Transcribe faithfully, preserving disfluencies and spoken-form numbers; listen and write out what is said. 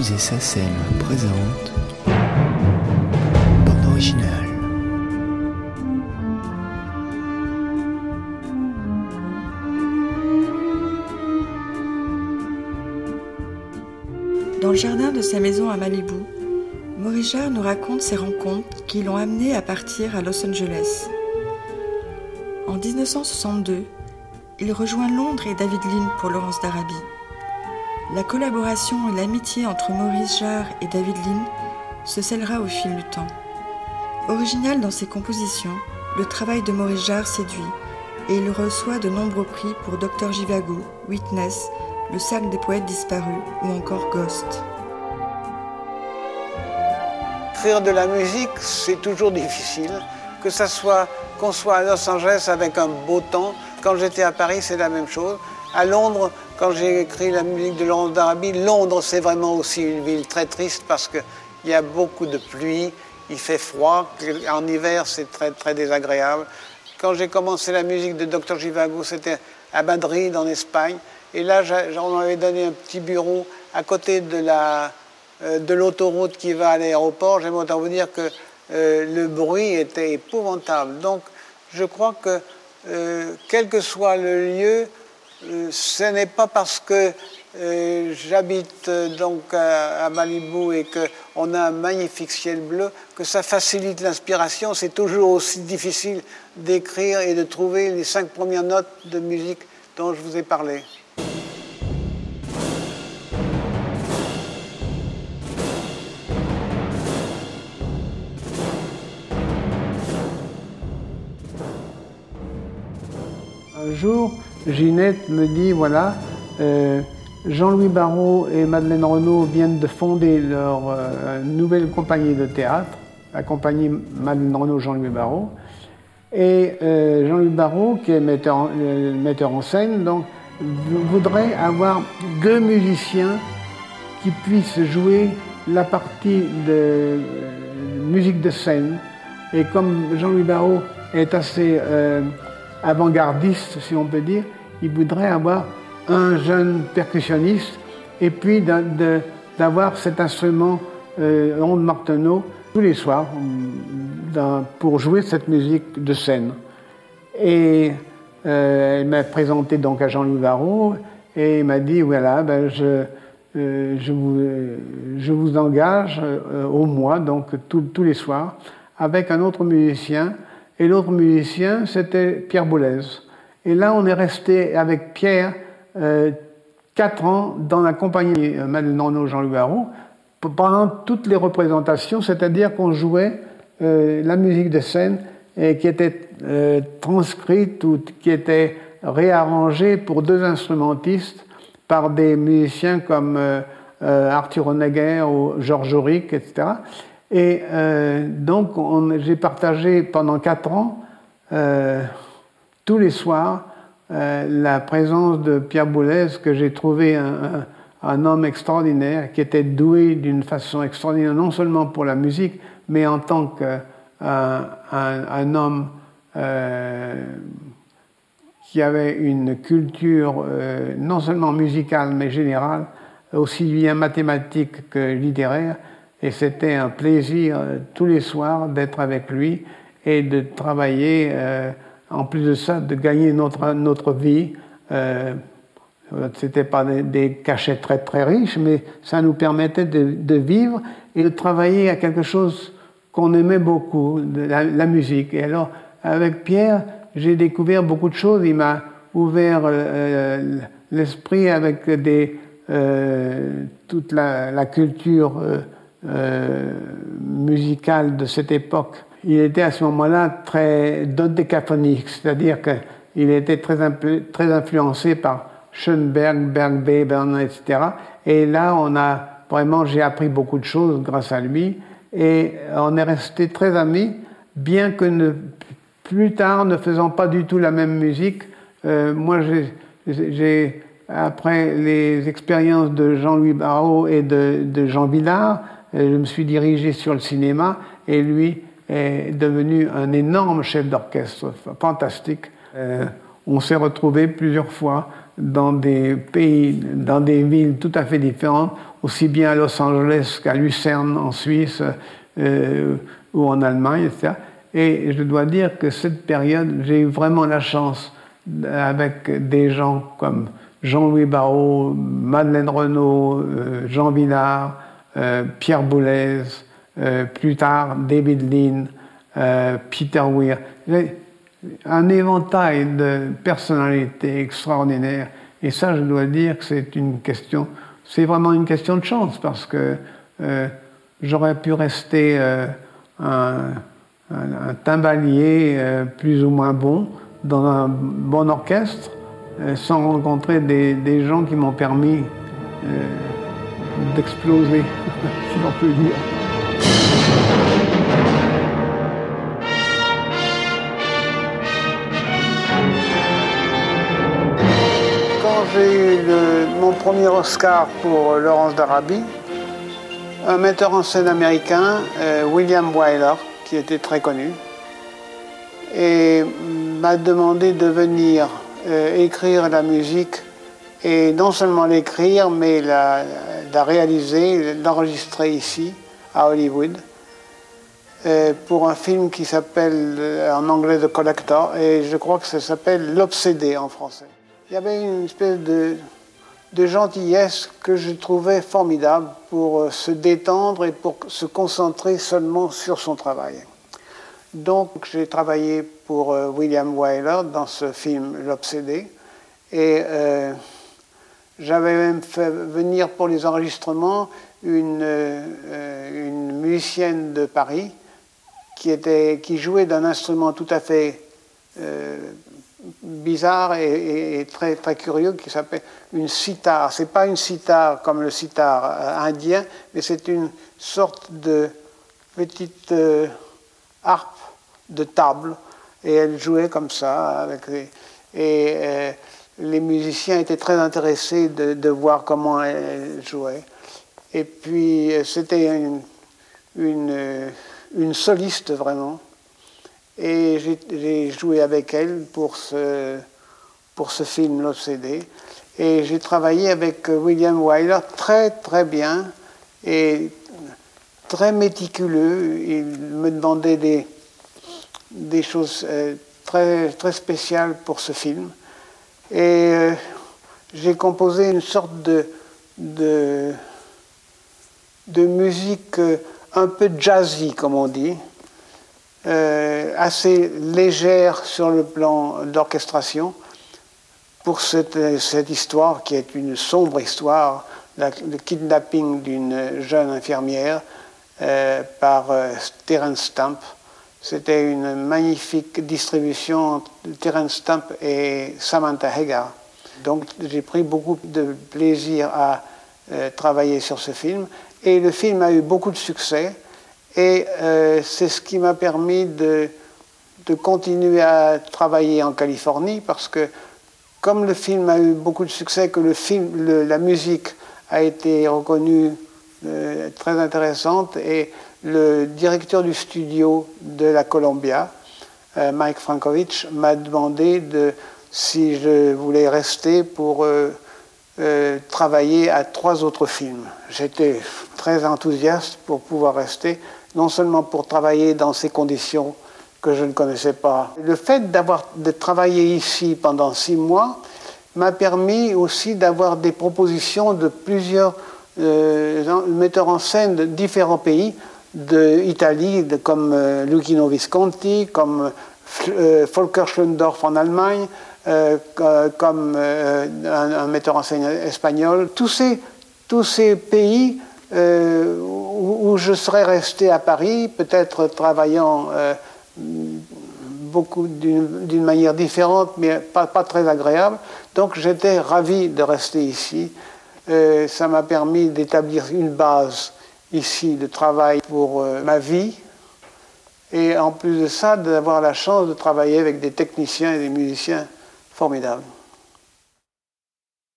Musée Sacem présente Bande originale. Dans le jardin de sa maison à Malibu, Maurice Jarre nous raconte ses rencontres qui l'ont amené à partir à Los Angeles. En dix-neuf cent soixante-deux, il rejoint Londres et David Lean pour Lawrence d'Arabie. La collaboration et l'amitié entre Maurice Jarre et David Lean se scellera au fil du temps. Original dans ses compositions, le travail de Maurice Jarre séduit et il reçoit de nombreux prix pour Docteur Jivago, Witness, Le cercle des poètes disparus ou encore Ghost. Faire de la musique, c'est toujours difficile. Que ça soit qu'on soit à Los Angeles avec un beau temps, quand j'étais à Paris, c'est la même chose. À Londres, quand j'ai écrit la musique de Lawrence d'Arabie, Londres, c'est vraiment aussi une ville très triste parce qu'il y a beaucoup de pluie, il fait froid. En hiver, c'est très, très désagréable. Quand j'ai commencé la musique de Docteur Jivago, c'était à Madrid, en Espagne. Et là, on m'avait donné un petit bureau à côté de, la, euh, de l'autoroute qui va à l'aéroport. J'aime autant vous dire que euh, le bruit était épouvantable. Donc, je crois que, euh, quel que soit le lieu, euh, ce n'est pas parce que euh, j'habite euh, donc à, à Malibu et qu'on a un magnifique ciel bleu que ça facilite l'inspiration. C'est toujours aussi difficile d'écrire et de trouver les cinq premières notes de musique dont je vous ai parlé. Un jour, Ginette me dit, voilà, euh, Jean-Louis Barrault et Madeleine Renaud viennent de fonder leur euh, nouvelle compagnie de théâtre, la compagnie Madeleine Renaud-Jean-Louis Barrault. Et euh, Jean-Louis Barrault, qui est metteur en, euh, metteur en scène, donc, voudrait avoir deux musiciens qui puissent jouer la partie de euh, musique de scène. Et comme Jean-Louis Barrault est assez euh, avant-gardiste, si on peut dire, il voudrait avoir un jeune percussionniste et puis de, de, d'avoir cet instrument euh, onde marteneau tous les soirs dans, pour jouer cette musique de scène. Et euh, elle m'a présenté donc à Jean-Louis Barrault et il m'a dit, voilà, ben je, euh, je, vous, je vous engage euh, au mois, donc tout, tous les soirs, avec un autre musicien. Et l'autre musicien, c'était Pierre Boulez. Et là, on est resté avec Pierre euh, quatre ans dans la compagnie euh, Madeleine Renaud Jean-Louis Barrault pendant toutes les représentations, c'est-à-dire qu'on jouait euh, la musique de scène et qui était euh, transcrite ou qui était réarrangée pour deux instrumentistes par des musiciens comme euh, euh, Arthur Honegger ou Georges Auric, et cetera. Et euh, donc, on, j'ai partagé pendant quatre ans, euh, tous les soirs, euh, la présence de Pierre Boulez, que j'ai trouvé un, un, un homme extraordinaire, qui était doué d'une façon extraordinaire, non seulement pour la musique, mais en tant qu'un un, un homme euh, qui avait une culture euh, non seulement musicale, mais générale, aussi bien mathématique que littéraire. Et c'était un plaisir euh, tous les soirs d'être avec lui et de travailler, euh, en plus de ça, de gagner notre, notre vie. Euh, c'était pas des, des cachets très très riches, mais ça nous permettait de, de vivre et de travailler à quelque chose qu'on aimait beaucoup, de la, la musique. Et alors, avec Pierre, j'ai découvert beaucoup de choses. Il m'a ouvert euh, l'esprit avec des, euh, toute la, la culture euh, Euh, musical de cette époque. Il était à ce moment-là très dodécaphonique, c'est-à-dire qu'il était très, très influencé par Schoenberg, Berg, Webern, et cetera. Et là, on a vraiment, j'ai appris beaucoup de choses grâce à lui et on est restés très amis, bien que ne, plus tard, ne faisant pas du tout la même musique. Euh, moi, j'ai, j'ai, après les expériences de Jean-Louis Barrault et de, de Jean Villard, je me suis dirigé sur le cinéma et lui est devenu un énorme chef d'orchestre, fantastique. Euh, on s'est retrouvés plusieurs fois dans des pays, dans des villes tout à fait différentes, aussi bien à Los Angeles qu'à Lucerne en Suisse euh, ou en Allemagne, et cetera. Et je dois dire que cette période, j'ai eu vraiment la chance, avec des gens comme Jean-Louis Barrault, Madeleine Renaud, euh, Jean Villard, euh, Pierre Boulez, euh, plus tard David Lean, euh, Peter Weir. Un éventail de personnalités extraordinaires. Et ça, je dois dire que c'est une question, c'est vraiment une question de chance, parce que euh, j'aurais pu rester euh, un, un, un timbalier euh, plus ou moins bon dans un bon orchestre euh, sans rencontrer des, des gens qui m'ont permis euh, d'exploser, si l'on peut dire. J'ai eu le, mon premier Oscar pour euh, Lawrence d'Arabie. Un metteur en scène américain, euh, William Wyler, qui était très connu, et m'a demandé de venir euh, écrire la musique, et non seulement l'écrire, mais la, la réaliser, l'enregistrer ici, à Hollywood, euh, pour un film qui s'appelle, euh, en anglais, The Collector, et je crois que ça s'appelle L'Obsédé en français. Il y avait une espèce de, de gentillesse que je trouvais formidable pour se détendre et pour se concentrer seulement sur son travail. Donc j'ai travaillé pour William Wyler dans ce film L'Obsédé, et euh, j'avais même fait venir pour les enregistrements une, euh, une musicienne de Paris qui, était, qui jouait d'un instrument tout à fait euh, bizarre et, et, et très, très curieux, qui s'appelle une sitar. C'est pas une sitar comme le sitar indien, mais c'est une sorte de petite euh, harpe de table, et elle jouait comme ça avec les, et euh, les musiciens étaient très intéressés de, de voir comment elle jouait. Et puis c'était une, une, une soliste vraiment. Et j'ai, j'ai joué avec elle pour ce, pour ce film L'Obsédé. Et j'ai travaillé avec William Wyler très très bien et très méticuleux. Il me demandait des, des choses euh, très, très spéciales pour ce film. Et euh, j'ai composé une sorte de, de, de musique euh, un peu jazzy, comme on dit. Euh, assez légère sur le plan d'orchestration pour cette, cette histoire qui est une sombre histoire, la, le kidnapping d'une jeune infirmière euh, par euh, Terence Stamp. C'était une magnifique distribution entre Terence Stamp et Samantha Eggar. Donc j'ai pris beaucoup de plaisir à euh, travailler sur ce film, et le film a eu beaucoup de succès. Et euh, c'est ce qui m'a permis de, de continuer à travailler en Californie, parce que comme le film a eu beaucoup de succès, que le film, le, la musique a été reconnue euh, très intéressante, et le directeur du studio de la Columbia, euh, Mike Frankovich, m'a demandé de, si je voulais rester pour euh, euh, travailler à trois autres films. J'étais très enthousiaste pour pouvoir rester, non seulement pour travailler dans ces conditions que je ne connaissais pas. Le fait d'avoir, de travailler ici pendant six mois m'a permis aussi d'avoir des propositions de plusieurs euh, metteurs en scène de différents pays, d'Italie, comme euh, Luchino Visconti, comme euh, Volker Schlendorf en Allemagne, euh, comme euh, un, un metteur en scène espagnol. Tous ces, tous ces pays... Euh, où, où je serais resté à Paris, peut-être travaillant euh, beaucoup d'une, d'une manière différente, mais pas, pas très agréable. Donc j'étais ravi de rester ici. Euh, ça m'a permis d'établir une base ici de travail pour euh, ma vie, et en plus de ça, d'avoir la chance de travailler avec des techniciens et des musiciens formidables.